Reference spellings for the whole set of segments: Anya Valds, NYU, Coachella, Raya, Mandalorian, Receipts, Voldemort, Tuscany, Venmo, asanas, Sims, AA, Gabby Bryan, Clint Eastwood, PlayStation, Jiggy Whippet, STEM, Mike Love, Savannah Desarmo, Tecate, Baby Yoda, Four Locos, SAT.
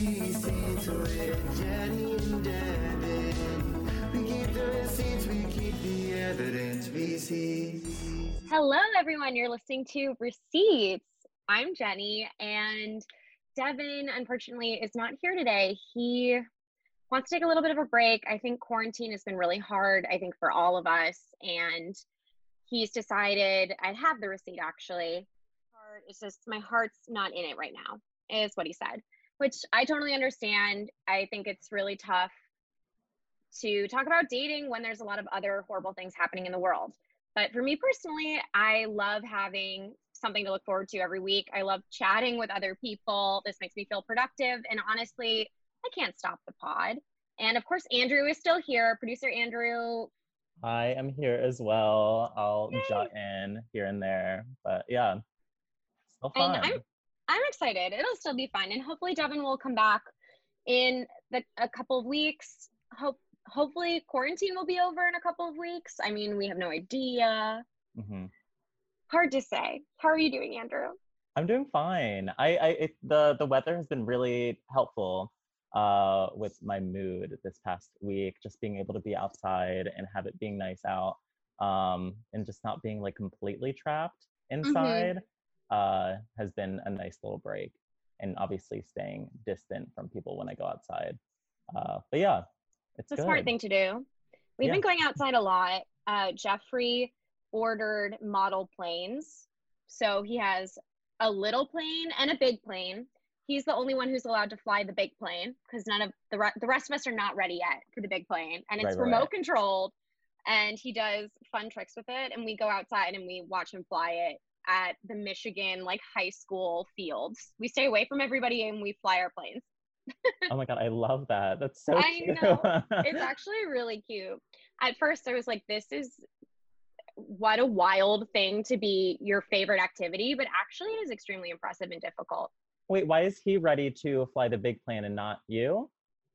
she's into it. Jenny and Devin, we keep the receipts, we keep the evidence, we see. Hello everyone, you're listening to Receipts. I'm Jenny, and Devin, unfortunately, is not here today. He wants to take a little bit of a break. I think quarantine has been really hard, I think, for all of us, and he's decided, I have the receipt actually, it's just my heart's not in it right now, is what he said, which I totally understand. I think it's really tough to talk about dating when there's a lot of other horrible things happening in the world. But for me personally, I love having something to look forward to every week. I love chatting with other people. This makes me feel productive. And honestly, I can't stop the pod. And of course, Andrew is still here. Producer Andrew. Hi, I'm here as well. I'll jot in here and there. But yeah, still fun. And I'm excited. It'll still be fun. And hopefully Devin will come back in a couple of weeks. Hopefully quarantine will be over in a couple of weeks. I mean, we have no idea. Mm-hmm. Hard to say. How are you doing, Andrew? I'm doing fine. The weather has been really helpful with my mood this past week. Just being able to be outside and have it being nice out, and just not being like completely trapped inside has been a nice little break. And obviously staying distant from people when I go outside. But yeah, it's a smart thing to do. We've been going outside a lot. Jeffrey ordered model planes, so he has a little plane and a big plane. He's the only one who's allowed to fly the big plane because none of the rest of us are not ready yet for the big plane, and it's remote controlled, and he does fun tricks with it, and we go outside and we watch him fly it at the Michigan high school fields. We stay away from everybody and we fly our planes. Oh my god, I love that. That's so cute. I know. It's actually really cute. At first I was like, this is what a wild thing to be your favorite activity, but actually it is extremely impressive and difficult. Wait, why is he ready to fly the big plane and not you?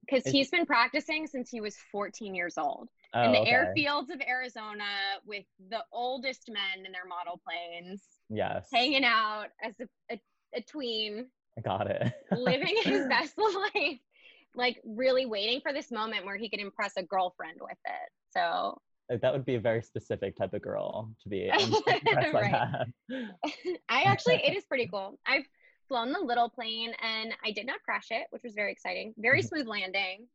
Because he's been practicing since he was 14 years old. Oh, in the airfields of Arizona with the oldest men in their model planes. Yes. Hanging out as a tween. I got it. Living his best life. Really waiting for this moment where he could impress a girlfriend with it. So that would be a very specific type of girl to be impressed by that. It is pretty cool. I've flown the little plane and I did not crash it, which was very exciting. Very smooth landing.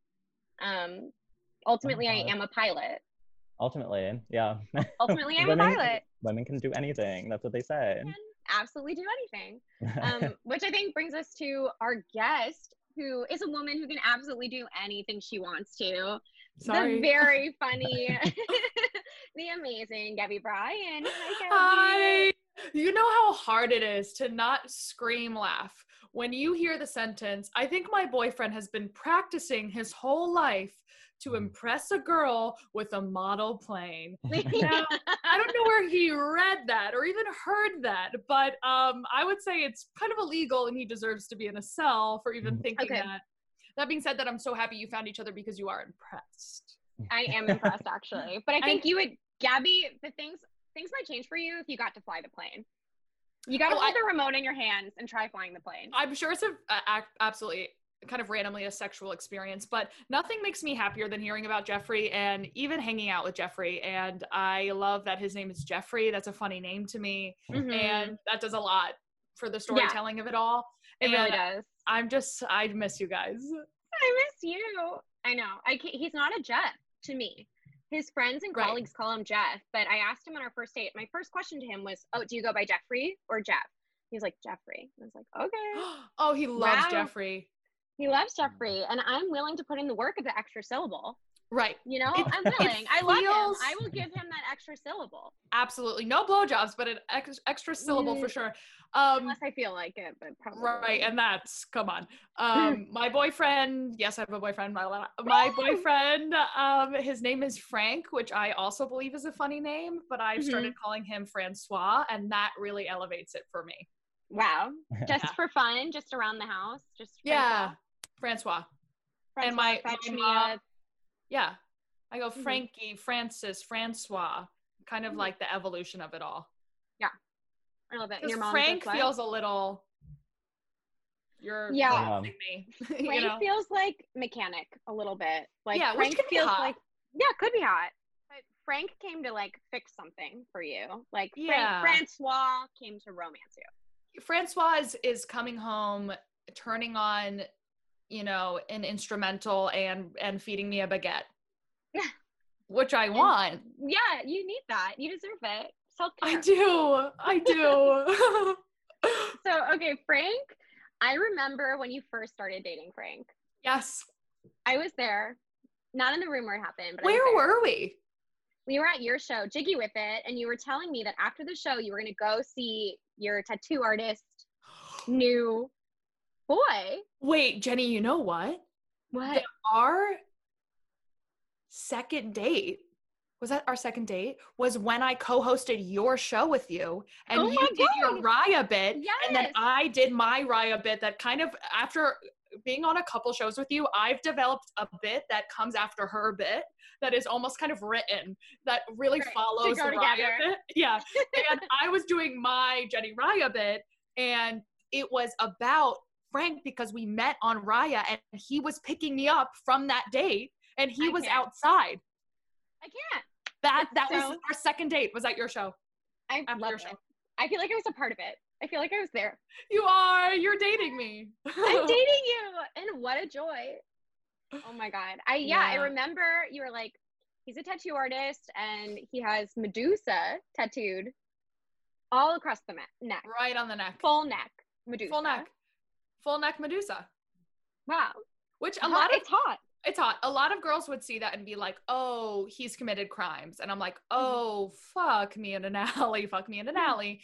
Ultimately, I am a pilot. Ultimately, yeah. Ultimately, I'm a pilot. Women can do anything. That's what they say. Women can absolutely do anything. Which I think brings us to our guest, who is a woman who can absolutely do anything she wants to. Sorry. The very funny, the amazing Gabby Bryan. Hi. You know how hard it is to not scream laugh when you hear the sentence, I think my boyfriend has been practicing his whole life to impress a girl with a model plane. Now, I don't know where he read that or even heard that, but I would say it's kind of illegal and he deserves to be in a cell for even thinking that. That being said, that I'm so happy you found each other because you are impressed. I am impressed, actually. But I think Gabby, the things might change for you if you got to fly the plane. You got to hold the remote in your hands and try flying the plane. I'm sure it's absolutely kind of randomly a sexual experience, but nothing makes me happier than hearing about Jeffrey and even hanging out with Jeffrey. And I love that his name is Jeffrey. That's a funny name to me. Mm-hmm. And that does a lot for the storytelling of it all. It really does. I miss you guys. I miss you. I know. He's not a Jeff to me. His friends and colleagues call him Jeff, but I asked him on our first date, my first question to him was, do you go by Jeffrey or Jeff? He's like, Jeffrey. I was like, okay. Oh, he loves Jeffrey. He loves Jeffrey, and I'm willing to put in the work of the extra syllable. Right. You know, I'm willing. I love him. I will give him that extra syllable. Absolutely. No blowjobs, but an extra syllable for sure. Unless I feel like it, but probably. Right, and that's, come on. My boyfriend, yes, I have a boyfriend. My boyfriend, his name is Frank, which I also believe is a funny name, but I've started calling him Francois, and that really elevates it for me. Wow. Just for fun, just around the house? Just Francois. And my mom, I go Frankie, Francis, Francois, kind of like the evolution of it all. Yeah, I love it. Your mom feels a little You're like me. Frank feels like mechanic a little bit. Like Frank feels like it could be hot. But Frank came to like fix something for you. Like Francois came to romance you. Francois is coming home, turning on, you know, an instrumental and feeding me a baguette. Yeah. Which I want. Yeah, you need that. You deserve it. Self-care. I do. So, okay, Frank, I remember when you first started dating Frank. Yes. I was there. Not in the room where it happened. But where were we? We were at your show, Jiggy Whippet, and you were telling me that after the show, you were going to go see your tattoo artist new boy. Wait, Jenny, you know what? What? Our second date. Was that our second date? Was when I co-hosted your show with you, and you did your Raya bit, and then I did my Raya bit. That kind of, after being on a couple shows with you, I've developed a bit that comes after her bit that is almost kind of written that really follows the Raya bit. Yeah, and I was doing my Jenny Raya bit, and it was about Frank because we met on Raya, and he was picking me up from that date, and he was outside. I can't. That was our second date. Was at your show. I loved it. I feel like I was a part of it. I feel like I was there. You are. You're dating me. I'm dating you. And what a joy. Oh my God. I remember you were like, he's a tattoo artist and he has Medusa tattooed all across the neck. Right on the neck. Full neck. Medusa. Full neck Medusa. Wow. Which a lot of it's hot. It's hot. A lot of girls would see that and be like, oh, he's committed crimes. And I'm like, oh, fuck me in an alley. Fuck me in an alley.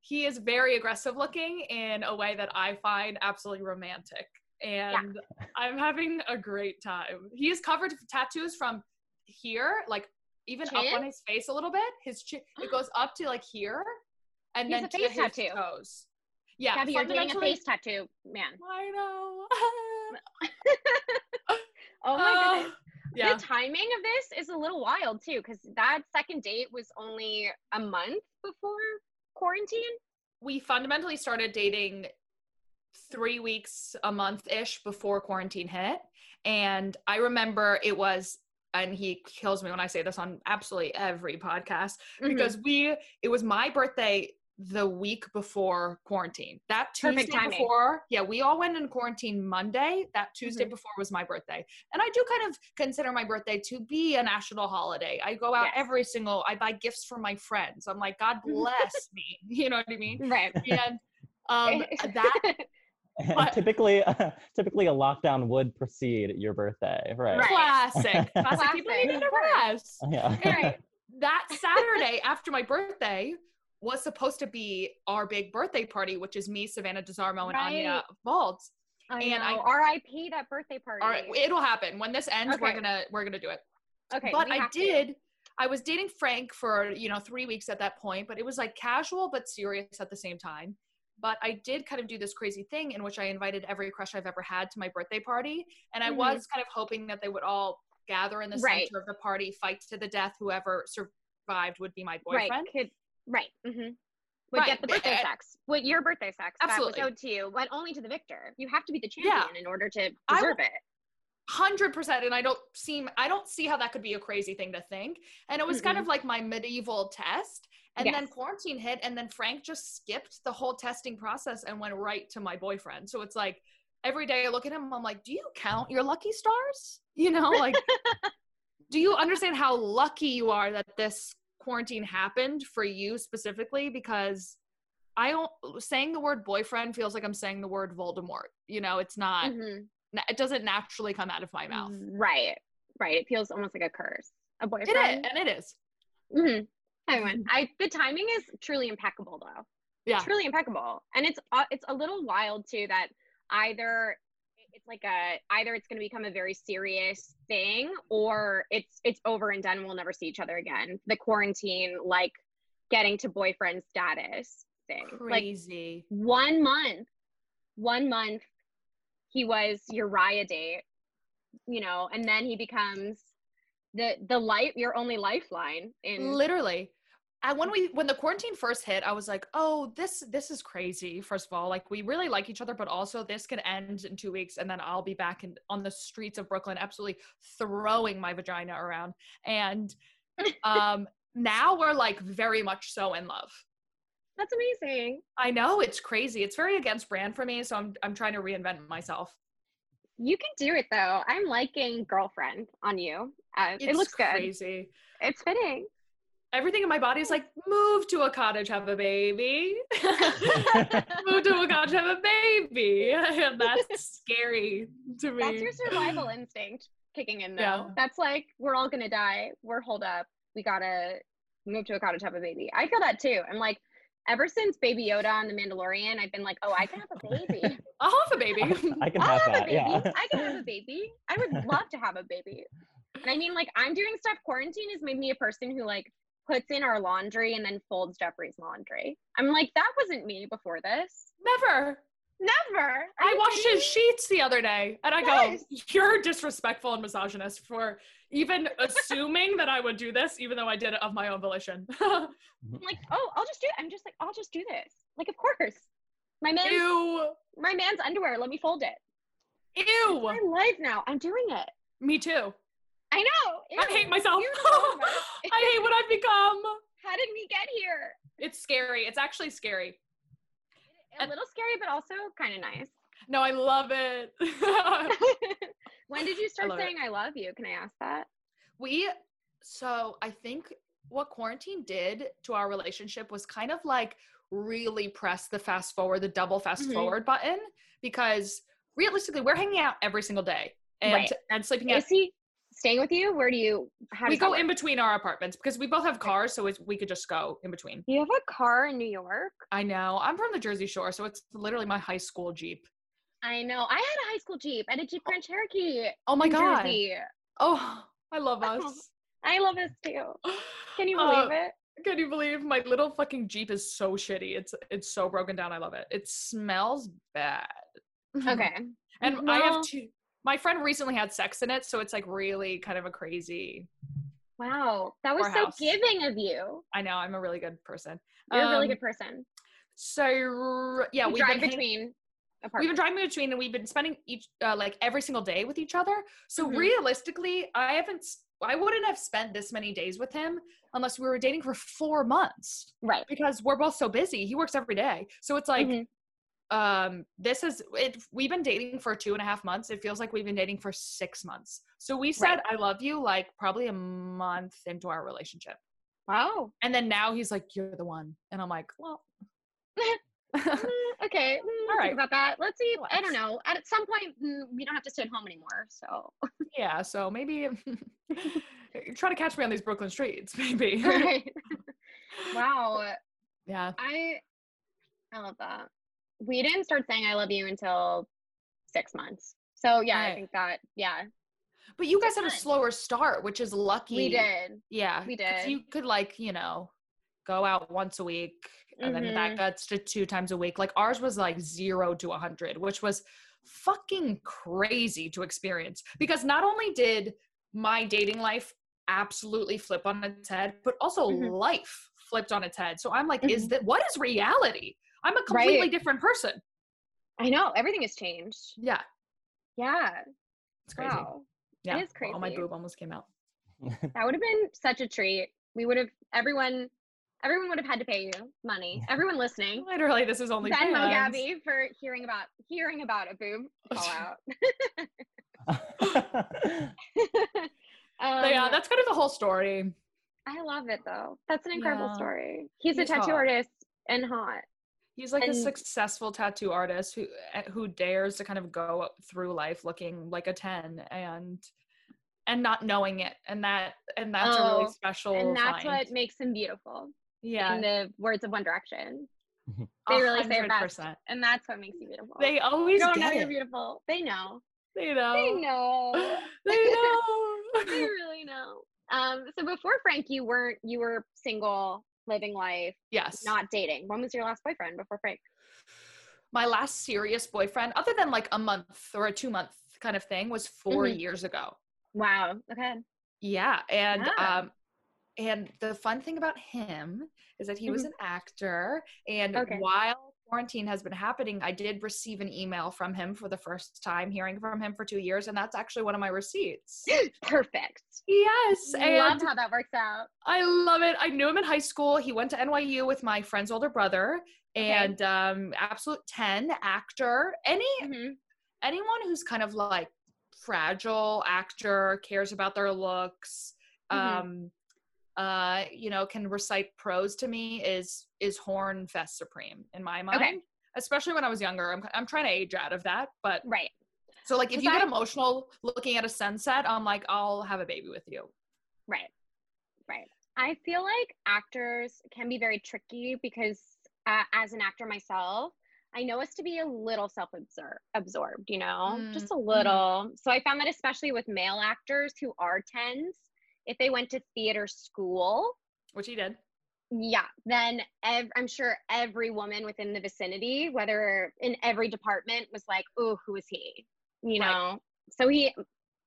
He is very aggressive looking in a way that I find absolutely romantic. And I'm having a great time. He is covered with tattoos from here, like even chin? Up on his face a little bit. His chin, it goes up to like here and then to his toes. Yeah. Gabby, you're getting a face tattoo, man. I know. Oh my goodness. The timing of this is a little wild too, because that second date was only a month before quarantine. We fundamentally started dating 3 weeks, a month-ish before quarantine hit. And I remember it was, and he kills me when I say this on absolutely every podcast, because it was my birthday the week before quarantine. That Tuesday before, we all went in quarantine Monday. That Tuesday before was my birthday. And I do kind of consider my birthday to be a national holiday. I go out I buy gifts for my friends. I'm like, God bless me. You know what I mean? Right. And typically a lockdown would precede your birthday, right? Classic. People need to rest. Yeah. Right. That Saturday after my birthday was supposed to be our big birthday party, which is me, Savannah Desarmo, and Anya Valds. R.I.P. that birthday party. All right, it'll happen when this ends. We're gonna do it. Okay, but I was dating Frank for 3 weeks at that point, but it was like casual but serious at the same time. But I did kind of do this crazy thing in which I invited every crush I've ever had to my birthday party, and I was kind of hoping that they would all gather in the center of the party, fight to the death. Whoever survived would be my boyfriend. Right. Mm-hmm. Get the birthday sex. Your birthday sex. Absolutely. That was owed to you, but only to the victor. You have to be the champion in order to deserve it. 100%. And I don't see how that could be a crazy thing to think. And it was kind of like my medieval test. And then quarantine hit. And then Frank just skipped the whole testing process and went right to my boyfriend. So it's like every day I look at him, I'm like, do you count your lucky stars? Do you understand how lucky you are that this quarantine happened for you specifically? Because saying the word boyfriend feels like I'm saying the word Voldemort. It's not, it doesn't naturally come out of my mouth. Right. It feels almost like a curse. A boyfriend. It is. Mm-hmm. The timing is truly impeccable though. Yeah. Truly impeccable. And it's a little wild too that either it's going to become a very serious thing or it's over and done. We'll never see each other again. The quarantine, like getting to boyfriend status thing. Crazy. Like one month he was your Raya date, and then he becomes your only lifeline in literally. when the quarantine first hit, I was like, oh, this is crazy. First of all, like, we really like each other, but also this could end in 2 weeks and then I'll be back on the streets of Brooklyn, absolutely throwing my vagina around. And now we're like very much so in love. That's amazing. I know, it's crazy. It's very against brand for me, so I'm trying to reinvent myself. You can do it though. I'm liking girlfriend on you. It looks good. It's crazy. It's fitting. Everything in my body is like, move to a cottage, have a baby. Move to a cottage, have a baby. That's scary to me. That's your survival instinct kicking in though. Yeah. That's like, we're all gonna die. We're holed up. We gotta move to a cottage, have a baby. I feel that too. I'm like, ever since Baby Yoda on The Mandalorian, I've been like, oh, I can have a baby. I'll have a baby. I can have that. Yeah. I can have a baby. I would love to have a baby. And I mean, like, I'm doing stuff. Quarantine has made me a person who, like, puts in our laundry and then folds Jeffrey's laundry. I'm like, that wasn't me before this. Never. Never. I washed his sheets the other day. And I go, you're disrespectful and misogynist for even assuming that I would do this, even though I did it of my own volition. I'm like, oh, I'll just do it. I'm just like, I'll just do this. Like, of course. My man's underwear. Let me fold it. Ew. It's my life now. I'm doing it. Me too. I know. Ew. I hate myself. I hate what I've become. How did we get here? It's scary. It's actually scary. A little scary, but also kind of nice. No, I love it. When did you start saying I love you? Can I ask that? So I think what quarantine did to our relationship was kind of like really press the double fast forward button, because realistically we're hanging out every single day and, and sleeping out. Is he staying with you? We go in between our apartments because we both have cars, so we could just go in between. You have a car in New York? I know. I'm from the Jersey Shore, so it's literally my high school Jeep. I know. I had a high school Jeep and a Jeep Grand Cherokee. Oh my God. Jersey. Oh, I love us. Oh, I love us too. Can you believe it? Can you believe my little fucking Jeep is so shitty? It's so broken down. I love it. It smells bad. Okay. And I have two. My friend recently had sex in it, so it's like really kind of a crazy. Wow, that was so giving of you. I know, I'm a really good person. You're a really good person. So yeah, we've been driving between, and we've been spending each like every single day with each other. So realistically, I wouldn't have spent this many days with him unless we were dating for 4 months. Right. Because we're both so busy. He works every day, so it's like. We've been dating for 2.5 months. It feels like we've been dating for 6 months. So we said, I love you, like probably a month into our relationship. Wow. And then now he's like, you're the one. And I'm like, well, okay. All right. Think about that. Let's see. I don't know. At some point we don't have to stay at home anymore. So yeah. So maybe try to catch me on these Brooklyn streets, maybe. Right. Wow. Yeah. I love that. We didn't start saying I love you until 6 months. So yeah, right. I think that, yeah. But you guys had a slower start, which is lucky. We did. Yeah. We did. You could like, go out once a week and then that gets to 2 times a week. Like ours was like 0 to 100, which was fucking crazy to experience, because not only did my dating life absolutely flip on its head, but also life flipped on its head. So I'm like, what is reality? I'm a completely different person. I know. Everything has changed. Yeah. Yeah. It's crazy. Wow. Yeah. It is crazy. Oh, my boob almost came out. That would have been such a treat. Everyone would have had to pay you money. Everyone listening. Literally, this is only Venmo fans. Gabby for hearing about a boob call out. Yeah, that's kind of the whole story. I love it though. That's an incredible story. He's a tattoo artist and hot. He's like a successful tattoo artist who dares to kind of go through life looking like a 10 and not knowing it. And that's a really special find. And that's what makes him beautiful. Yeah. In the words of One Direction. They really say that. And that's what makes you beautiful. They always know you're beautiful. They know. They know. They know. They know. They really know. So before Frank, you were single. Living life. Yes. Not dating. When was your last boyfriend before Frank? My last serious boyfriend, other than like a month or a 2 month kind of thing, was 4 years ago. Wow. Okay. Yeah. And And the fun thing about him is that he was an actor. And while quarantine has been happening, I did receive an email from him for the first time, hearing from him for 2 years. And that's actually one of my receipts. Perfect. Yes. I love how that works out. I love it. I knew him in high school. He went to NYU with my friend's older brother. And absolute 10 actor. Anyone who's kind of like fragile actor, cares about their looks, you know, can recite prose to me is Horn Fest Supreme in my mind, especially when I was younger. I'm trying to age out of that, but so like if you get emotional looking at a sunset, I'm like, I'll have a baby with you. Right. I feel like actors can be very tricky because as an actor myself, I know us to be a little self-absorbed, you know, just a little. So I found that especially with male actors who are 10s, if they went to theater school, which he did, then I'm sure every woman within the vicinity, whether in every department, was like, "Oh, who is he?" You know. So he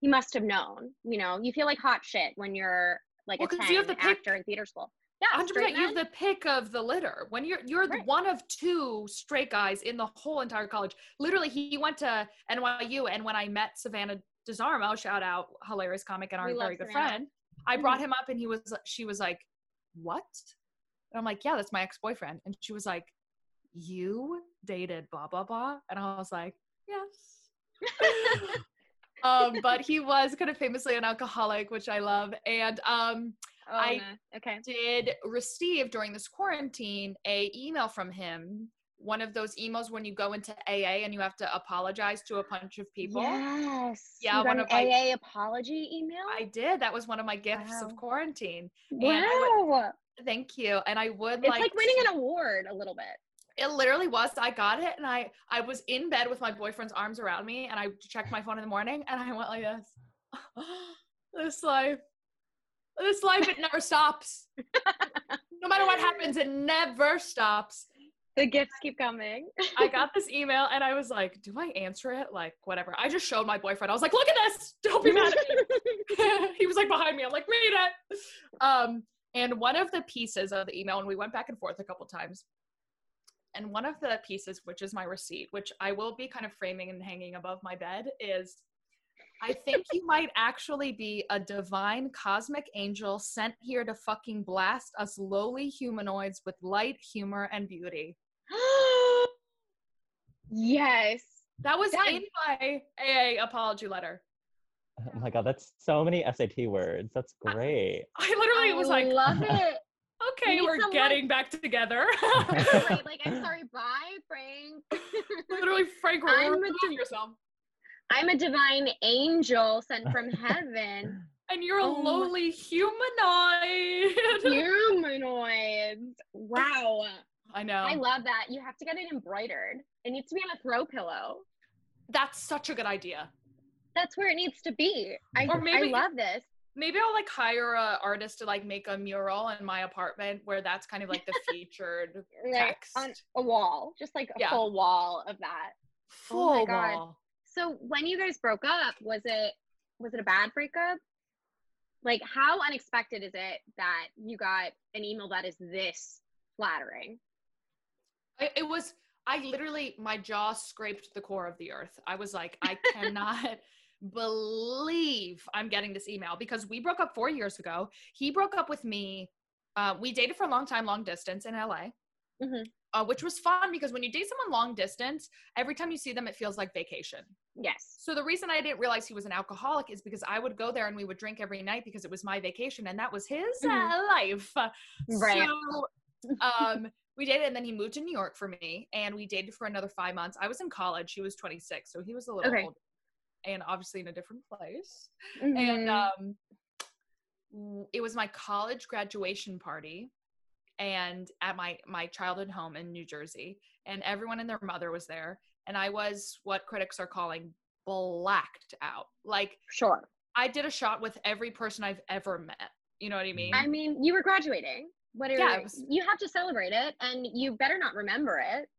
must have known. You know, you feel like hot shit when you're like a 10 actor in theater school. Yeah, 100%. You have the pick of the litter. When you're one of two straight guys in the whole entire college. Literally, he went to NYU, and when I met Savannah DeSarmo, shout out, hilarious comic and our very good friend, I brought him up, and she was like, "What?" And I'm like, "Yeah, that's my ex-boyfriend." And she was like, "You dated blah blah blah," and I was like, "Yes." But he was kind of famously an alcoholic, which I love, and I did receive during this quarantine an email from him, one of those emails when you go into AA and you have to apologize to a bunch of people. Yes. Yeah, you got an AA apology email? I did. That was one of my gifts of quarantine. Wow. And thank you. And I would it's like winning an award a little bit. It literally was. I got it, and I was in bed with my boyfriend's arms around me, and I checked my phone in the morning, and I went like this. This life, it never stops. No matter what happens, it never stops. The gifts keep coming. I got this email, and I was like, do I answer it? Like, whatever. I just showed my boyfriend. I was like, look at this. Don't be mad at me. He was like behind me. I'm like, read it. And one of the pieces of the email, and we went back and forth a couple times, and one of the pieces, which is my receipt, which I will be kind of framing and hanging above my bed, is I think you might actually be a divine cosmic angel sent here to fucking blast us lowly humanoids with light, humor, and beauty. Yes. That was in my AA apology letter. Oh my God, that's so many SAT words. That's great. I literally was like, love it. Okay, we're getting back together. Right, like, I'm sorry, bye, Frank. Literally, Frank, we're removing yourself. I'm a divine angel sent from heaven. And you're a lowly humanoid. Humanoids. Wow. I know. I love that. You have to get it embroidered. It needs to be on a throw pillow. That's such a good idea. That's where it needs to be. I love this. Maybe I'll like hire an artist to like make a mural in my apartment where that's kind of like the featured text. On a wall. Just like a full wall of that. Full oh my God. Wall. So when you guys broke up, was it a bad breakup? Like, how unexpected is it that you got an email that is this flattering? I literally, my jaw scraped the core of the earth. I was like, I cannot believe I'm getting this email, because we broke up 4 years ago. He broke up with me. We dated for a long time, long distance in LA. Which was fun, because when you date someone long distance, every time you see them, it feels like vacation. Yes. So the reason I didn't realize he was an alcoholic is because I would go there and we would drink every night because it was my vacation and that was his life. Right. So we dated, and then he moved to New York for me, and we dated for another 5 months. I was in college. He was 26. So he was a little older and obviously in a different place. And it was my college graduation party. And at my childhood home in New Jersey, and everyone and their mother was there, and I was what critics are calling blacked out. Like, sure, I did a shot with every person I've ever met. You know what I mean? I mean, you were graduating. You have to celebrate it, and you better not remember it.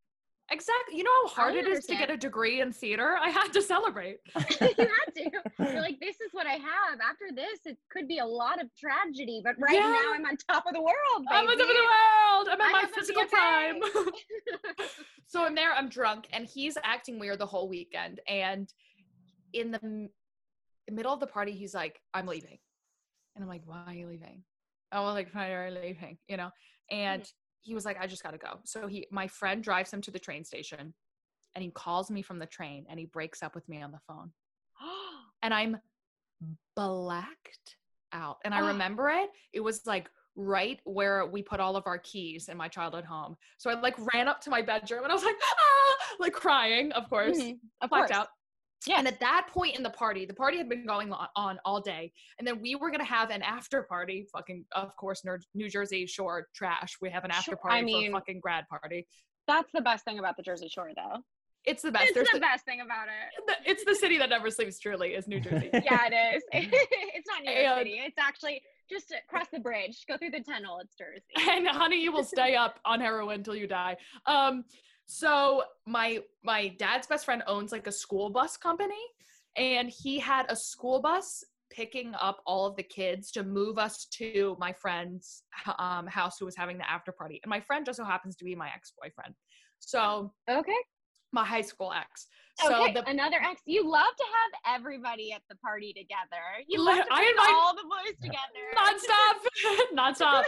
Exactly. You know how hard it is to get a degree in theater? I had to celebrate. You had to. You're like, this is what I have. After this, it could be a lot of tragedy, but right now I'm on top of the world, baby. I'm on top of the world. I'm at my physical prime. So I'm there, I'm drunk, and he's acting weird the whole weekend. And in the middle of the party, he's like, I'm leaving. And I'm like, why are you leaving? Oh, like, why are you leaving? You know? And he was like, I just got to go. So my friend drives him to the train station, and he calls me from the train, and he breaks up with me on the phone. And I'm blacked out. And I remember it was like right where we put all of our keys in my childhood home. So I like ran up to my bedroom, and I was like, ah, like crying, of course. Blacked out. Yeah. And at that point in the party had been going on all day. And then we were going to have an after party, fucking, of course, New Jersey Shore trash. We have an after party for a fucking grad party. That's the best thing about the Jersey Shore, though. It's the best. It's the best thing about it. It's the city that never sleeps, truly, is New Jersey. Yeah, it is. It's not New York City. It's actually just across the bridge. Go through the tunnel. It's Jersey. And honey, you will stay up on heroin till you die. So my dad's best friend owns like a school bus company, and he had a school bus picking up all of the kids to move us to my friend's house who was having the after party. And my friend just so happens to be my ex-boyfriend. So my high school ex. So another ex. You love to have everybody at the party together. You love to invite all the boys together. Nonstop.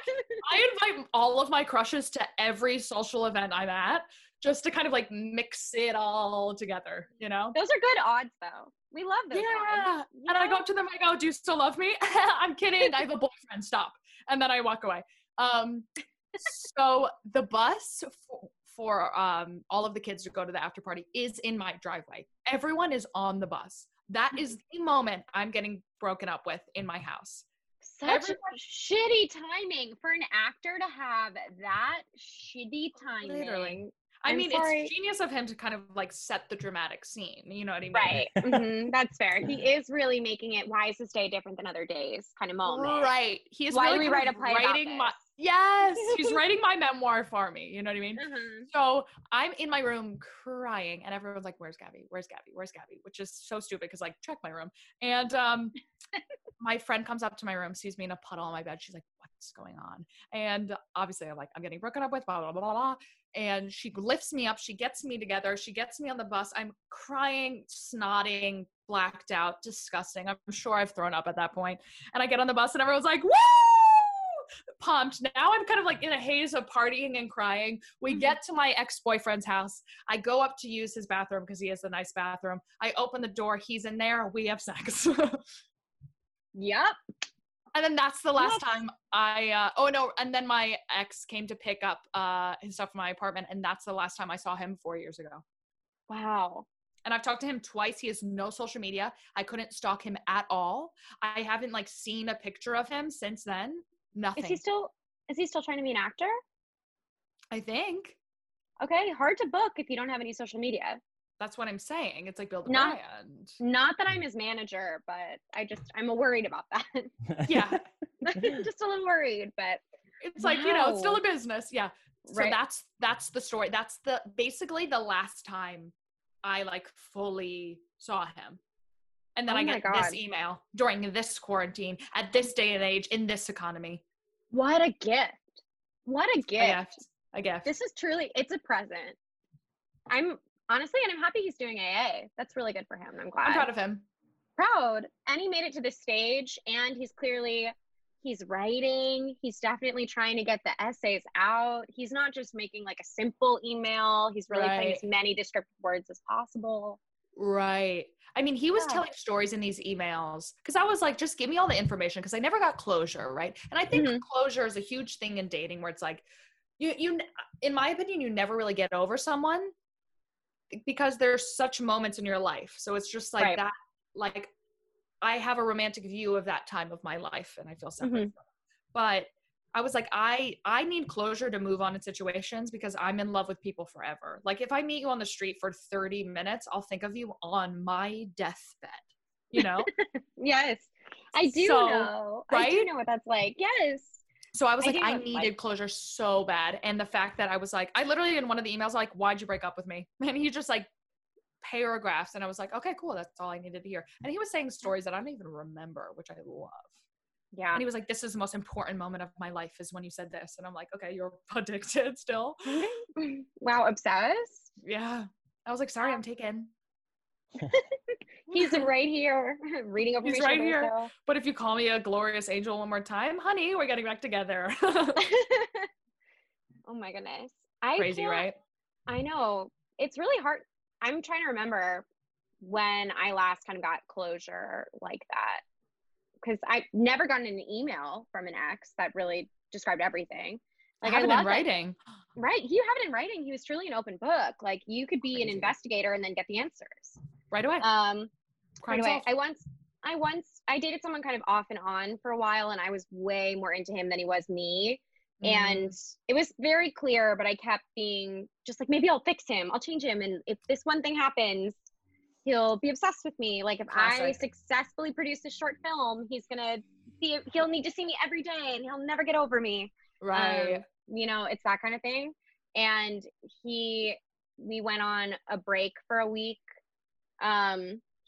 I invite all of my crushes to every social event I'm at, just to kind of like mix it all together, you know? Those are good odds, though. We love those odds. Yeah. And I go up to them, I go, do you still love me? I'm kidding. I have a boyfriend. Stop. And then I walk away. So the bus for all of the kids to go to the after party is in my driveway. Everyone is on the bus. That is the moment I'm getting broken up with in my house. Such shitty timing for an actor to have that shitty timing. Literally. I mean, it's genius of him to kind of like set the dramatic scene. You know what I mean? Right. Mm-hmm. That's fair. He is really making it, why is this day different than other days kind of moment. Right. He is really write a play writing my, yes, he's writing my memoir for me. You know what I mean? Mm-hmm. So I'm in my room crying, and everyone's like, where's Gabby? Where's Gabby? Where's Gabby? Which is so stupid because like, check my room. And my friend comes up to my room, sees me in a puddle on my bed. She's like, what's going on? And obviously I'm like, I'm getting broken up with, blah, blah, blah, blah, blah. And she lifts me up. She gets me together. She gets me on the bus. I'm crying, snotting, blacked out, disgusting. I'm sure I've thrown up at that point. And I get on the bus, and everyone's like, woo! Pumped. Now I'm kind of like in a haze of partying and crying. We get to my ex-boyfriend's house. I go up to use his bathroom because he has a nice bathroom. I open the door. He's in there. We have sex. Yep. And then that's the last time and then my ex came to pick up his stuff from my apartment, and that's the last time I saw him 4 years ago. Wow. And I've talked to him twice. He has no social media. I couldn't stalk him at all. I haven't like seen a picture of him since then. Nothing. Is he still trying to be an actor? I think. Okay, hard to book if you don't have any social media. That's what I'm saying. It's like build a brand. Not that I'm his manager, but I'm worried about that. Yeah. Just a little worried, but it's like, you know, it's still a business. Yeah. So that's the story. That's basically the last time I like fully saw him. And then I get this email during this quarantine at this day and age in this economy. What a gift. What a gift. A gift. This is truly, it's a present. Honestly, and I'm happy he's doing AA. That's really good for him. I'm glad. I'm proud of him. Proud. And he made it to the stage, and he's writing. He's definitely trying to get the essays out. He's not just making like a simple email. He's really putting as many descriptive words as possible. Right. I mean, he was telling stories in these emails because I was like, just give me all the information because I never got closure, right? And I think closure is a huge thing in dating where it's like, you, in my opinion, you never really get over someone because there's such moments in your life. So it's just like that, like I have a romantic view of that time of my life and I feel separate from it. But I was like, I need closure to move on in situations because I'm in love with people forever. Like if I meet you on the street for 30 minutes, I'll think of you on my deathbed, you know? Yes. I do know what that's like. Yes. So I was like, I needed closure so bad. And the fact that I was like, I literally in one of the emails, like, why'd you break up with me? And he just like paragraphs. And I was like, okay, cool. That's all I needed to hear. And he was saying stories that I don't even remember, which I love. Yeah. And he was like, this is the most important moment of my life is when you said this. And I'm like, okay, you're addicted still. Wow. Obsessed. Yeah. I was like, sorry, I'm taken. He's right here reading over. He's right here. So. But if you call me a glorious angel one more time, honey, we're getting back together. Oh my goodness. Crazy, right? I know. It's really hard. I'm trying to remember when I last kind of got closure like that. Because I've never gotten an email from an ex that really described everything. Like, I have it in writing. Right. You have it in writing. He was truly an open book. Like, you could be an investigator and then get the answers. Right away. I dated someone kind of off and on for a while, and I was way more into him than he was me. And it was very clear, but I kept being just like, maybe I'll fix him. I'll change him. And if this one thing happens, he'll be obsessed with me. Like, if I successfully produce a short film, he'll need to see me every day and he'll never get over me. Right. You know, it's that kind of thing. And we went on a break for a week.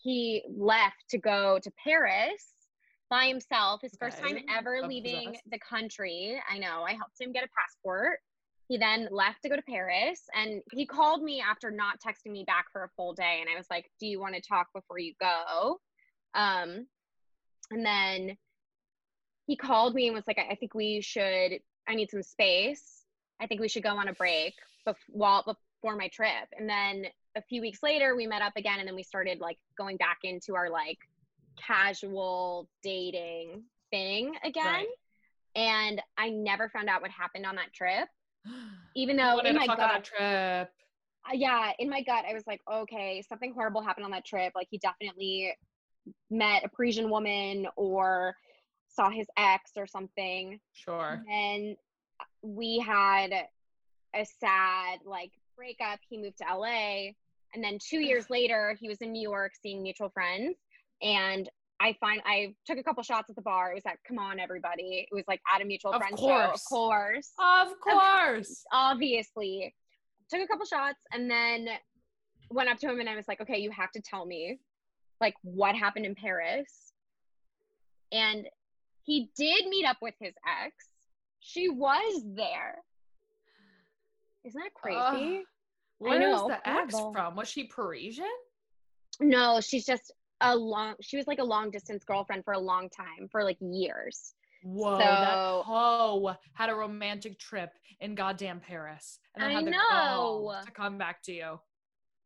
He left to go to Paris by himself. His first time ever leaving the country. I know. I helped him get a passport. He then left to go to Paris, and he called me after not texting me back for a full day. And I was like, do you want to talk before you go? And then he called me and was like, I need some space. I think we should go on a break before my trip. And then a few weeks later we met up again, and then we started like going back into our like casual dating thing again. Right. And I never found out what happened on that trip. Even though in my gut, I was like, okay, something horrible happened on that trip. Like, he definitely met a Parisian woman or saw his ex or something. Sure. And we had a sad like breakup. He moved to LA. And then 2 years later, he was in New York seeing mutual friends. And I took a couple shots at the bar. It was like, come on, everybody. It was like at a mutual friend's show. Of course. Obviously. Took a couple shots and then went up to him and I was like, okay, you have to tell me like what happened in Paris. And he did meet up with his ex. She was there. Isn't that crazy? Where is the ex from? Was she Parisian? No, she's just she was like a long distance girlfriend for a long time, for like years. Whoa, that hoe had a romantic trip in goddamn Paris. And then had the call to come back to you.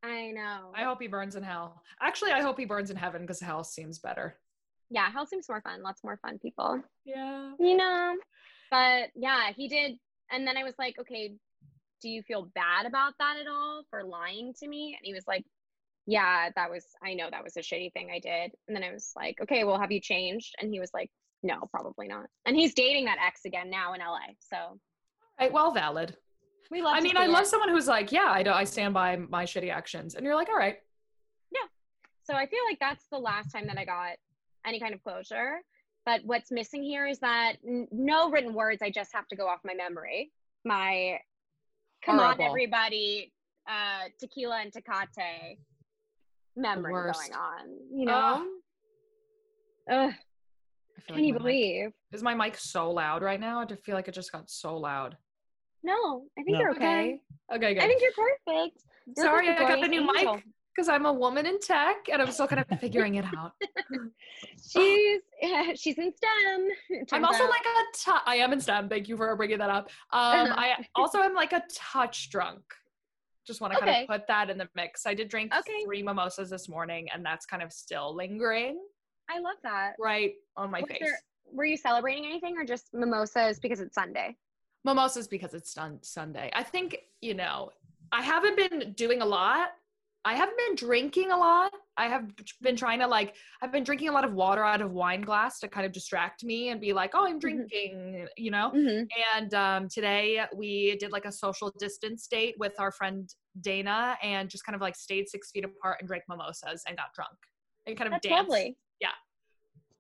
I know. I hope he burns in hell. Actually, I hope he burns in heaven because hell seems better. Yeah, hell seems more fun. Lots more fun people. Yeah. You know? But yeah, he did. And then I was like, okay, do you feel bad about that at all for lying to me? And he was like, yeah, I know that was a shitty thing I did. And then I was like, okay, well, have you changed? And he was like, no, probably not. And he's dating that ex again now in LA. So. All right, well, valid. I love someone who's like, yeah, I stand by my shitty actions. And you're like, all right. Yeah. So I feel like that's the last time that I got any kind of closure. But what's missing here is that no written words. I just have to go off my memory. My, come on, everybody, tequila and Tecate. Memory going on, you know? Like, can you believe? Is my mic so loud right now? I feel like it just got so loud. No, I think you're okay. Okay, good. I think you're perfect. Sorry, I got the new mic because I'm a woman in tech and I'm still kind of figuring it out. She's in STEM. I'm also like I am in STEM. Thank you for bringing that up. I also am like a touch drunk. Just want to kind of put that in the mix. I did drink 3 mimosas this morning, and that's kind of still lingering. I love that. Right on my face. Were you celebrating anything, or just mimosas because it's Sunday? Mimosas because it's Sunday. I think, you know, I haven't been doing a lot. I haven't been drinking a lot. I have been trying to like, I've been drinking a lot of water out of wine glass to kind of distract me and be like, oh, I'm drinking, you know? And today we did like a social distance date with our friend Dana and just kind of like stayed 6 feet apart and drank mimosas and got drunk and kind of danced. Lovely. Yeah.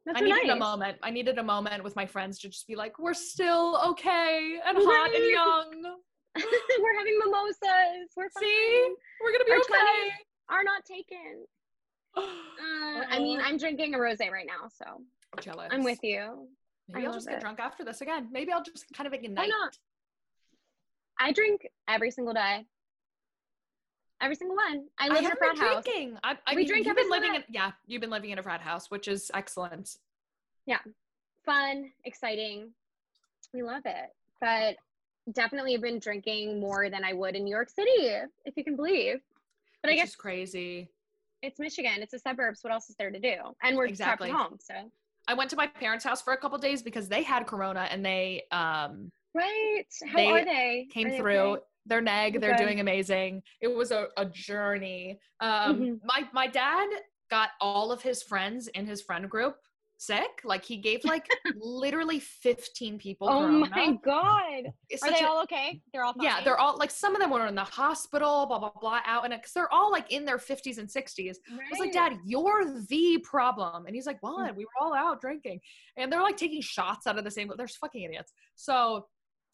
That's I needed a moment. I needed a moment with my friends to just be like, we're still okay and hot and young. We're having mimosas. We're fine. See? We're going to be our okay. Are not taken. I mean, I'm drinking a rosé right now, so. Jealous. I'm with you. Maybe I'll just get drunk after this again. Maybe I'll just kind of ignite. Why not? I drink every single day. Every single one. I live in a frat house. Yeah, you've been living in a frat house, which is excellent. Yeah. Fun, exciting. We love it. But definitely have been drinking more than I would in New York City, if you can believe. But I guess it's crazy. It's Michigan. It's the suburbs. What else is there to do? And we're exactly trapped at home. So I went to my parents' house for a couple of days because they had Corona and they right. How are they? Came through. Okay? They're neg. They're doing amazing. It was a journey. My dad got all of his friends in his friend group sick. Like he gave like literally 15 people. Oh Corona. My God. Are they all okay? They're all fine. Yeah. They're all like, some of them were in the hospital, blah, blah, blah out. And cause they're all like in their 50s and 60s. Right. I was like, Dad, you're the problem. And he's like, what? We were all out drinking and they're like taking shots out of the same, there's fucking idiots. So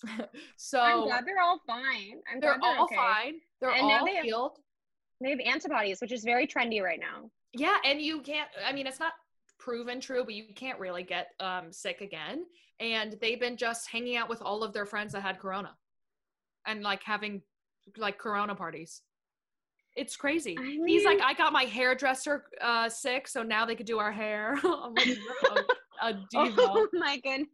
I'm glad they're all fine. They're all fine. They're all healed. They have antibodies, which is very trendy right now. Yeah. And you can't, I mean, it's not proven true, but you can't really get sick again. And they've been just hanging out with all of their friends that had Corona and like having like Corona parties. It's crazy. I mean, he's like, I got my hairdresser sick. So now they could do our hair. I'm like, a diva. Oh my goodness.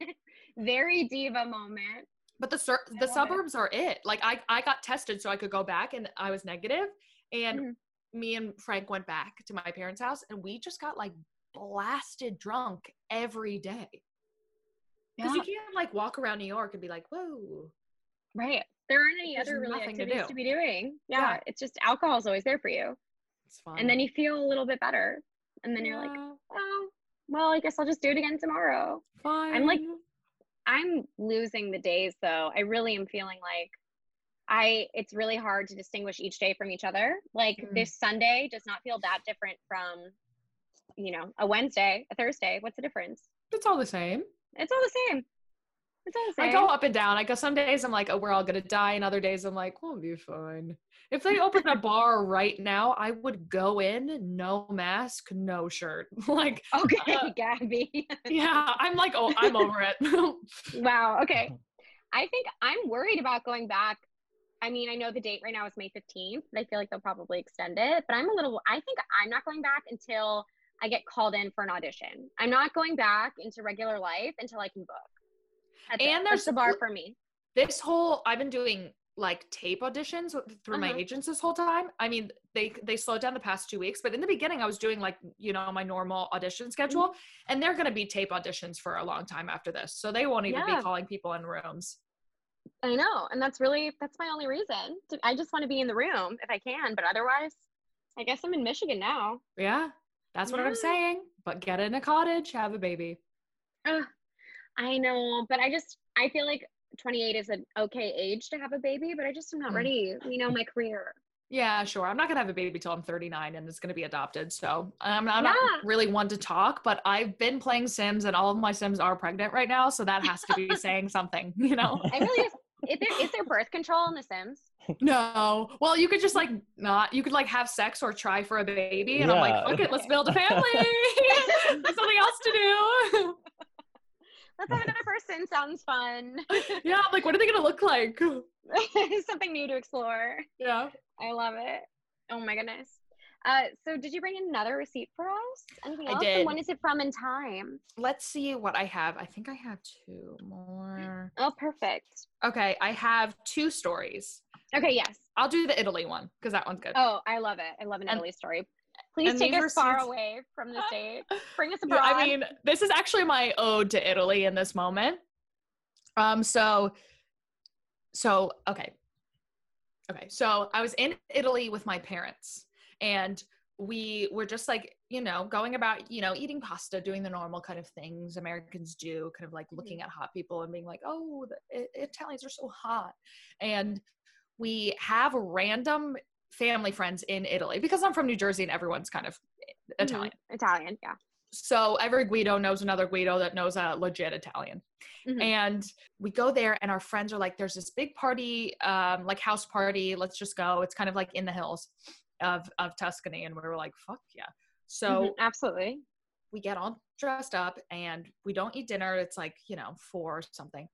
Very diva moment. But the suburbs are it. Like I got tested so I could go back and I was negative. And me and Frank went back to my parents' house and we just got like blasted drunk every day. Because you can't like walk around New York and be like, whoa. Right. There aren't any other really activities to be doing. Yeah. It's just alcohol's always there for you. It's fun. And then you feel a little bit better. And then you're like, oh, well, I guess I'll just do it again tomorrow. Fine. I'm losing the days though. I really am feeling like it's really hard to distinguish each day from each other. Like this Sunday does not feel that different from, you know, a Wednesday, a Thursday. What's the difference? It's all the same. I go up and down. I go, some days I'm like, oh, we're all going to die. And other days I'm like, we'll be fine. If they open a bar right now, I would go in, no mask, no shirt. Like, okay, Gabby. Yeah. I'm like, oh, I'm over it. Wow. Okay. I think I'm worried about going back. I mean, I know the date right now is May 15th, but I feel like they'll probably extend it, but I think I'm not going back until I get called in for an audition. I'm not going back into regular life until I can book. There's the bar for me. I've been doing like tape auditions through my agents this whole time. I mean, they slowed down the past 2 weeks, but in the beginning I was doing like, you know, my normal audition schedule and they're going to be tape auditions for a long time after this. So they won't even be calling people in rooms. I know. And that's my only reason. I just want to be in the room if I can, but otherwise I guess I'm in Michigan now. Yeah. That's what I'm saying. But get in a cottage, have a baby. I know, but I feel like 28 is an okay age to have a baby, but I just am not ready. You know, my career. Yeah, sure. I'm not going to have a baby till I'm 39 and it's going to be adopted. So I'm not really one to talk, but I've been playing Sims and all of my Sims are pregnant right now. So that has to be saying something, you know? I really just, is there birth control in the Sims? No. Well, you could just like you could like have sex or try for a baby. And I'm like, fuck it, let's build a family. There's something else to do. Let's have another person. Sounds fun. Yeah. Like, what are they going to look like? Something new to explore. Yeah. I love it. Oh my goodness. So did you bring another receipt for us? Anything else? I did. And when is it from in time? Let's see what I have. I think I have two more. Oh, perfect. Okay. I have two stories. Okay. Yes. I'll do the Italy one because that one's good. Oh, I love it. I love an Italy story. Please take us far away from the state. Bring us abroad. Yeah, I mean, this is actually my ode to Italy in this moment. So I was in Italy with my parents and we were just like, you know, going about, you know, eating pasta, doing the normal kind of things Americans do, kind of like looking at hot people and being like, oh, the Italians are so hot. And we have random family friends in Italy because I'm from New Jersey and everyone's kind of Italian. Italian, yeah. So every Guido knows another Guido that knows a legit Italian. Mm-hmm. And we go there and our friends are like, there's this big party, like house party. Let's just go. It's kind of like in the hills of Tuscany. And we were like, fuck yeah. So mm-hmm, absolutely. We get all dressed up and we don't eat dinner. It's like, you know, 4 or something.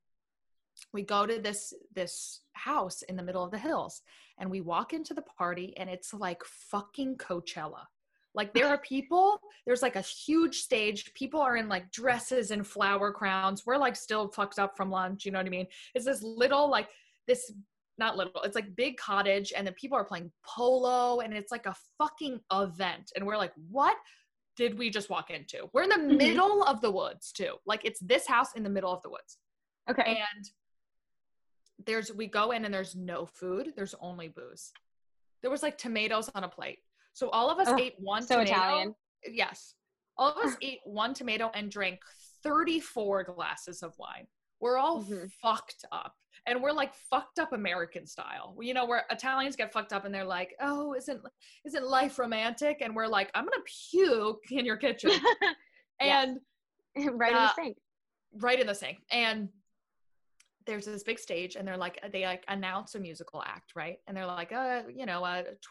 We go to this house in the middle of the hills and we walk into the party and it's like fucking Coachella. Like there are people, there's like a huge stage. People are in like dresses and flower crowns. We're like still fucked up from lunch. You know what I mean? It's this little, like this, not little, it's like big cottage and the people are playing polo and it's like a fucking event. And we're like, what did we just walk into? We're in the mm-hmm. middle of the woods too. Like it's this house in the middle of the woods. Okay. And we go in and there's no food. There's only booze. There was like tomatoes on a plate. So all of us ate one tomato. Italian. Yes. All of us ate one tomato and drank 34 glasses of wine. We're all mm-hmm. fucked up. And we're like fucked up American style. You know, where Italians get fucked up and they're like, oh, isn't life romantic? And we're like, I'm going to puke in your kitchen. And right in the sink. Right in the sink. And there's this big stage and they announce a musical act. Right. And they're like, a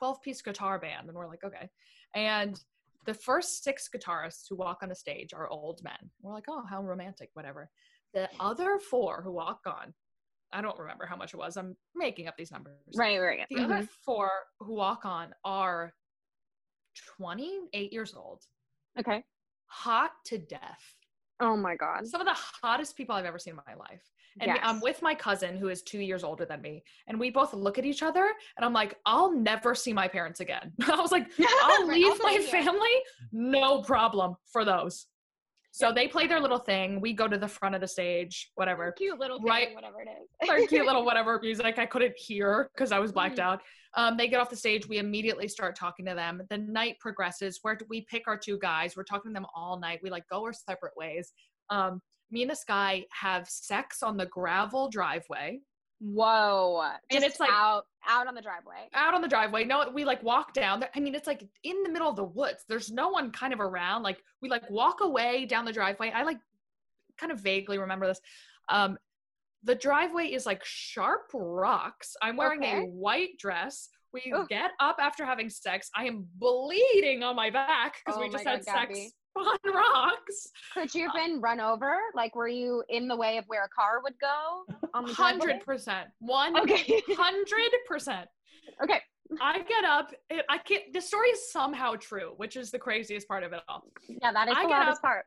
12-piece guitar band. And we're like, okay. And the first 6 guitarists who walk on the stage are old men. We're like, oh, how romantic, whatever. The other 4 who walk on, I don't remember how much it was. I'm making up these numbers. Right. The mm-hmm. other 4 who walk on are 28 years old. Okay. Hot to death. Oh my God. Some of the hottest people I've ever seen in my life. And yes. I'm with my cousin who is 2 years older than me. And we both look at each other and I'm like, I'll never see my parents again. I was like, I'll leave my family. No problem for those. So they play their little thing. We go to the front of the stage, whatever. Cute little thing, right? Whatever it is. Their cute little whatever music I couldn't hear because I was blacked out. They get off the stage. We immediately start talking to them. The night progresses where we pick our 2 guys. We're talking to them all night. We like go our separate ways. Me and this guy have sex on the gravel driveway. Whoa. And just it's like out on the driveway. Out on the driveway. No, we like walk down there. I mean, it's like in the middle of the woods. There's no one kind of around. Like we like walk away down the driveway. I like kind of vaguely remember this. The driveway is like sharp rocks. I'm wearing a white dress. We get up after having sex. I am bleeding on my back because we just had sex. Gabby. On rocks. Could you have been run over? Like, were you in the way of where a car would go? 100%. 100%. Okay. I get up. I can't. The story is somehow true, which is the craziest part of it all. Yeah, that is the wildest part.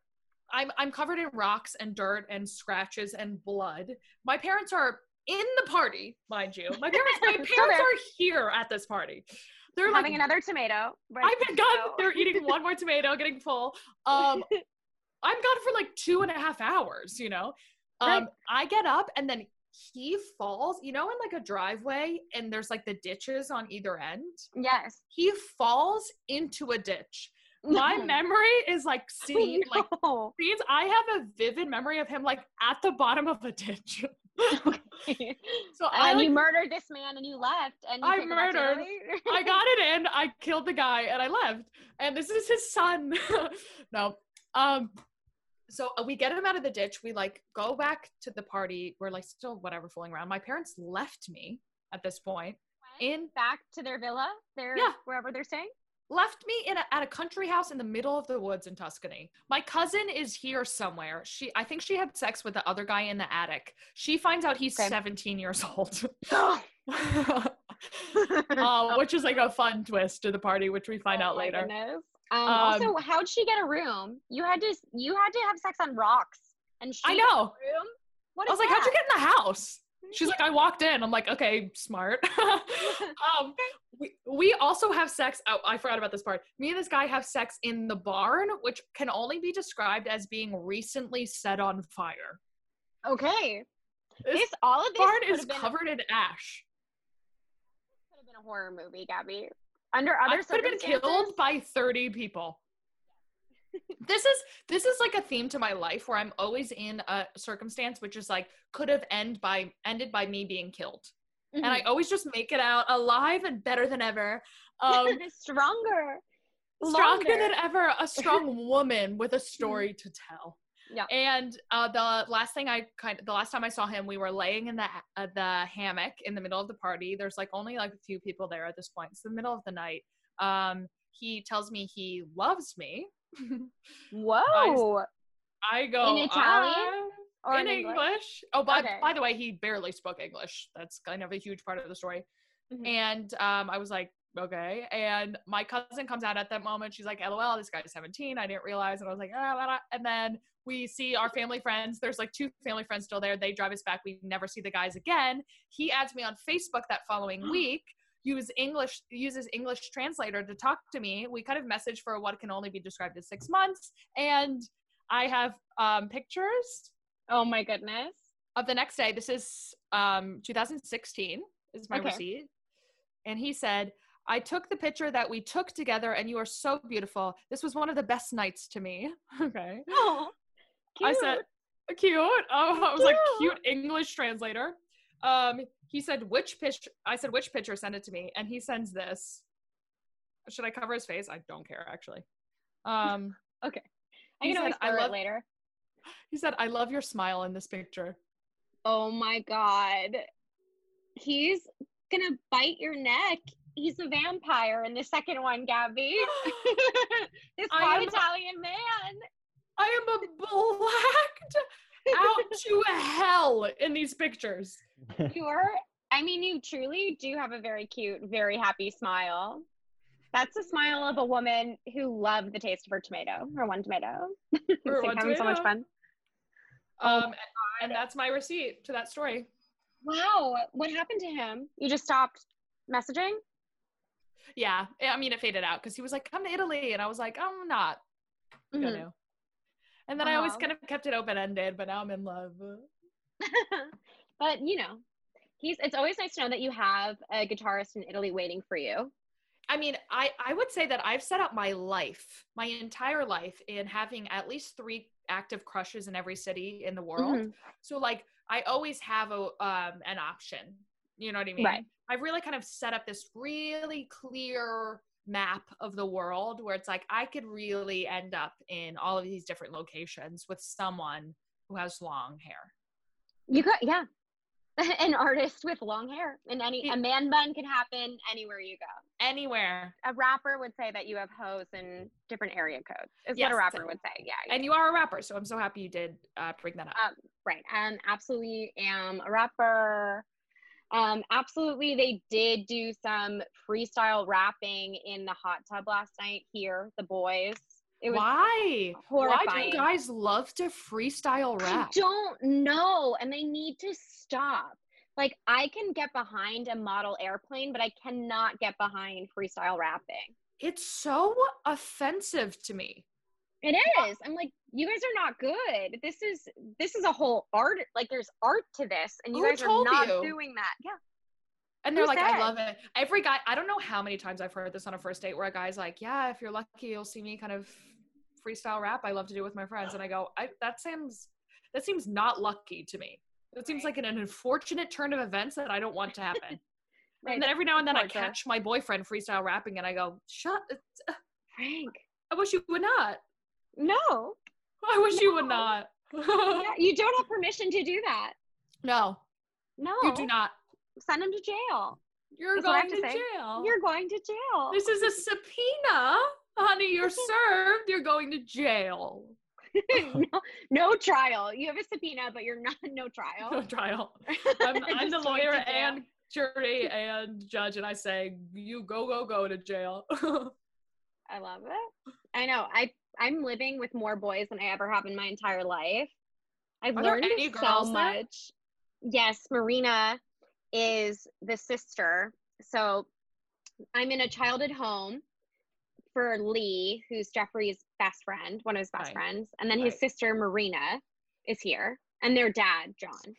I'm covered in rocks and dirt and scratches and blood. My parents are in the party, mind you. My parents are here at this party. They're having like, another tomato. I've been gone. They're eating one more tomato, getting full. I'm gone for like 2.5 hours, you know? I get up and then he falls, you know, in like a driveway and there's like the ditches on either end. Yes. He falls into a ditch. My memory is like scenes. I have a vivid memory of him like at the bottom of a ditch. Okay. So you murdered this man and you left. And you I got it in. I killed the guy and I left. And this is his son. No. So we get him out of the ditch. We like go back to the party. We're like still whatever fooling around. My parents left me at this point. Back to their villa. Wherever they're staying. Left me at a country house in the middle of the woods in Tuscany. My cousin is here somewhere. I think she had sex with the other guy in the attic. She finds out he's 17 years old. Which is like a fun twist to the party, which we find out later. Also, how'd she get a room? You had to have sex on rocks. And she got a room? What is I was like, how'd you get in the house? She's like, I walked in. I'm like, okay, smart. We also have sex. Oh, I forgot about this part. Me and this guy have sex in the barn, which can only be described as being recently set on fire. Okay. This barn is covered in ash. Could have been a horror movie, Gabby. Under other circumstances, I could have been killed by 30 people. This is like a theme to my life where I'm always in a circumstance which is like could have ended by me being killed. Mm-hmm. And I always just make it out alive and better than ever. Stronger. Stronger than ever, a strong woman with a story to tell. Yeah. And the last time I saw him, we were laying in the hammock in the middle of the party. There's only a few people there at this point. It's the middle of the night. He tells me he loves me. Whoa. I go, in Italian or in English? Oh, by the way, he barely spoke English. That's kind of a huge part of the story. Mm-hmm. And I was like, okay. And my cousin comes out at that moment. She's like, LOL, this guy's 17. I didn't realize. And I was like, ah, blah, blah. And then we see our family friends. There's two family friends still there. They drive us back. We never see the guys again. He adds me on Facebook that following week, uses English translator to talk to me. We kind of message for what can only be described as 6 months. And I have pictures. Oh my goodness. Of the next day. This is 2016 is my receipt. And he said, I took the picture that we took together and you are so beautiful. This was one of the best nights to me. Okay. Oh, cute. I said, cute. Oh, I was like, cute English translator. He said, which picture? I said, which picture? Send it to me. And he sends this. Should I cover his face? I don't care, actually. Okay. I'm going to explore it later. He said, I love your smile in this picture. Oh my God. He's going to bite your neck. He's a vampire in the second one, Gabby. This hot Italian man. I am blacked out to hell in these pictures. You truly do have a very cute, very happy smile. That's the smile of a woman who loved the taste of her tomato, her one tomato. Having so much fun. And that's my receipt to that story. Wow. What happened to him? You just stopped messaging? Yeah, I mean, it faded out because he was like, come to Italy, and I was like, I'm not gonna. Mm-hmm. And then I always kind of kept it open-ended, but now I'm in love. But it's always nice to know that you have a guitarist in Italy waiting for you. I mean, I would say that I've set up my entire life in having at least 3 active crushes in every city in the world. Mm-hmm. So I always have an option. You know what I mean? Right. I've really kind of set up this really clear map of the world where it's like, I could really end up in all of these different locations with someone who has long hair. You got, yeah. An artist with long hair, and a man bun can happen anywhere you go. Anywhere. A rapper would say that you have hoes in different area codes. What a rapper would say. Yeah. And you are a rapper. So I'm so happy you did bring that up. Right. Absolutely am a rapper. Absolutely, they did do some freestyle rapping in the hot tub last night here, the boys. It was horrifying. Why do you guys love to freestyle rap? I don't know, and they need to stop. I can get behind a model airplane, but I cannot get behind freestyle rapping. It's so offensive to me. It is. I'm like, you guys are not good. This is a whole art. There's art to this, and you guys are not doing that. Yeah. And they're like, I love it. Every guy, I don't know how many times I've heard this on a first date where a guy's like, yeah, if you're lucky, you'll see me kind of freestyle rap. I love to do it with my friends. And I go, that seems not lucky to me. It seems like an unfortunate turn of events that I don't want to happen. Right. And then every now and then I catch my boyfriend freestyle rapping, and I go, Frank, I wish you would not. No. I wish you would not. Yeah, you don't have permission to do that. No. No. You do not. Send him to jail. You're going to jail. You're going to jail. This is a subpoena. Honey, you're served. You're going to jail. No trial. You have a subpoena, but you're not, no trial. No trial. I'm the lawyer and jury and judge, and I say, you go to jail. I love it. I know. I'm living with more boys than I ever have in my entire life. I've learned so much. Yes, Marina is the sister. So I'm in a childhood home for Lee, who's Jeffrey's best friend, one of his best friends. And then his sister, Marina, is here. And their dad, John.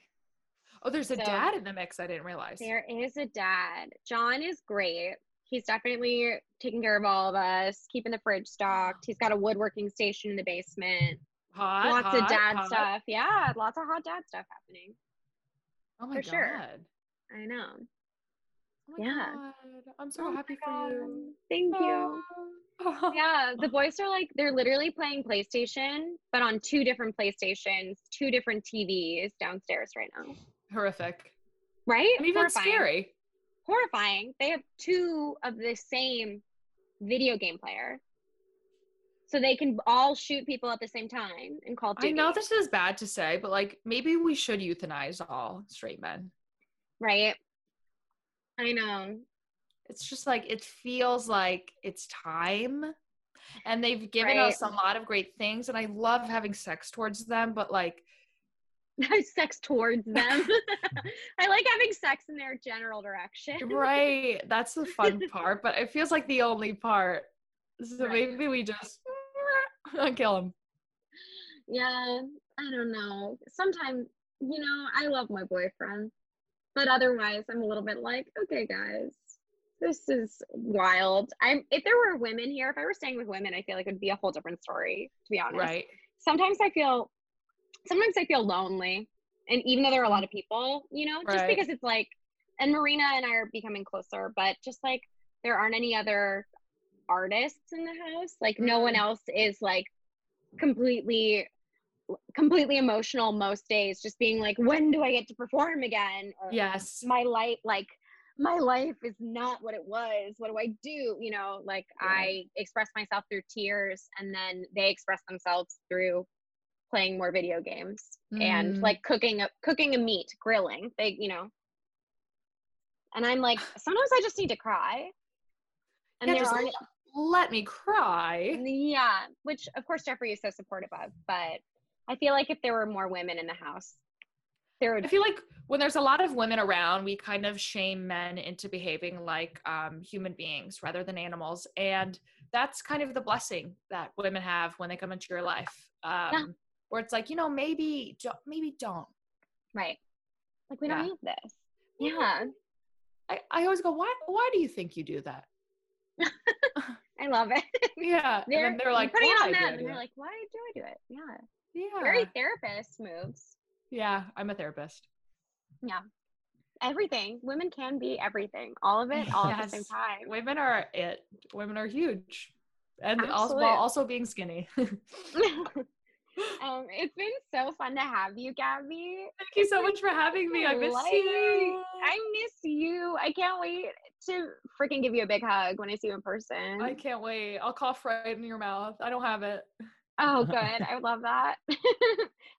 Oh, there's a dad in the mix. I didn't realize. There is a dad. John is great. He's definitely taking care of all of us, keeping the fridge stocked. He's got a woodworking station in the basement. Lots of dad stuff. Yeah, lots of hot dad stuff happening. Oh my God. Sure. I know. Oh my God. I'm so happy for you. Thank you. Yeah, the boys are like, they're literally playing PlayStation, but on two different PlayStations, two different TVs downstairs right now. Horrific. Right? I mean, that's scary. Horrifying. They have two of the same video game player. So they can all shoot people at the same time and call duty. I know this is bad to say, but like, maybe we should euthanize all straight men. Right? I know. It's just like, it feels like it's time, and they've given us a lot of great things, and I love having sex towards them, but like, sex towards them. I like having sex in their general direction. Right. That's the fun part, but it feels like the only part. So maybe we just kill them. Yeah. I don't know. Sometimes, you know, I love my boyfriend, but otherwise I'm a little bit like, okay, guys, this is wild. If there were women here, if I were staying with women, I feel like it would be a whole different story, to be honest. Right. Sometimes I feel lonely. And even though there are a lot of people, you know, just because it's like, and Marina and I are becoming closer, but just like, there aren't any other artists in the house. Like no one else is like completely emotional most days, just being like, when do I get to perform again? Or, yes. My life is not what it was. What do I do? You know, like I express myself through tears, and then they express themselves through playing more video games and like cooking a meat, grilling. They, you know, and I'm like, sometimes I just need to cry. And there aren't, let me cry. Yeah, which of course Jeffrey is so supportive of, but I feel like if there were more women in the house, I feel like when there's a lot of women around, we kind of shame men into behaving like human beings rather than animals. And that's kind of the blessing that women have when they come into your life. Where it's like, you know, maybe don't. Right. Like, we don't need this. Yeah. I always go, why do you think you do that? I love it. Yeah. And then they're like, putting it on them. And they're like, why do I do it? Yeah. Very therapist moves. Yeah, I'm a therapist. Yeah. Everything. Women can be everything. All of it, all at the same time. Women are it. Women are huge. And also being skinny. It's been so fun to have you, Gabby. Thank you so much for having me. I miss you. I miss you. I can't wait to freaking give you a big hug when I see you in person. I can't wait. I'll cough right in your mouth. I don't have it. Oh, good. I love that.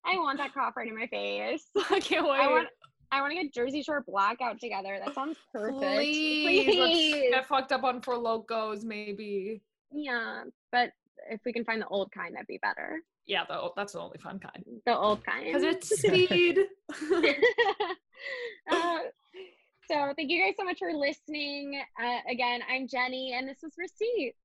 I want that cough right in my face. I can't wait. I want to get Jersey Shore blackout together. That sounds perfect. Please. Let's get fucked up on Four Locos, maybe. Yeah, but if we can find the old kind, that'd be better. Yeah, that's the only fun kind. The old kind. Because it's speed. So thank you guys so much for listening. Again, I'm Jenny, and this was Receipts.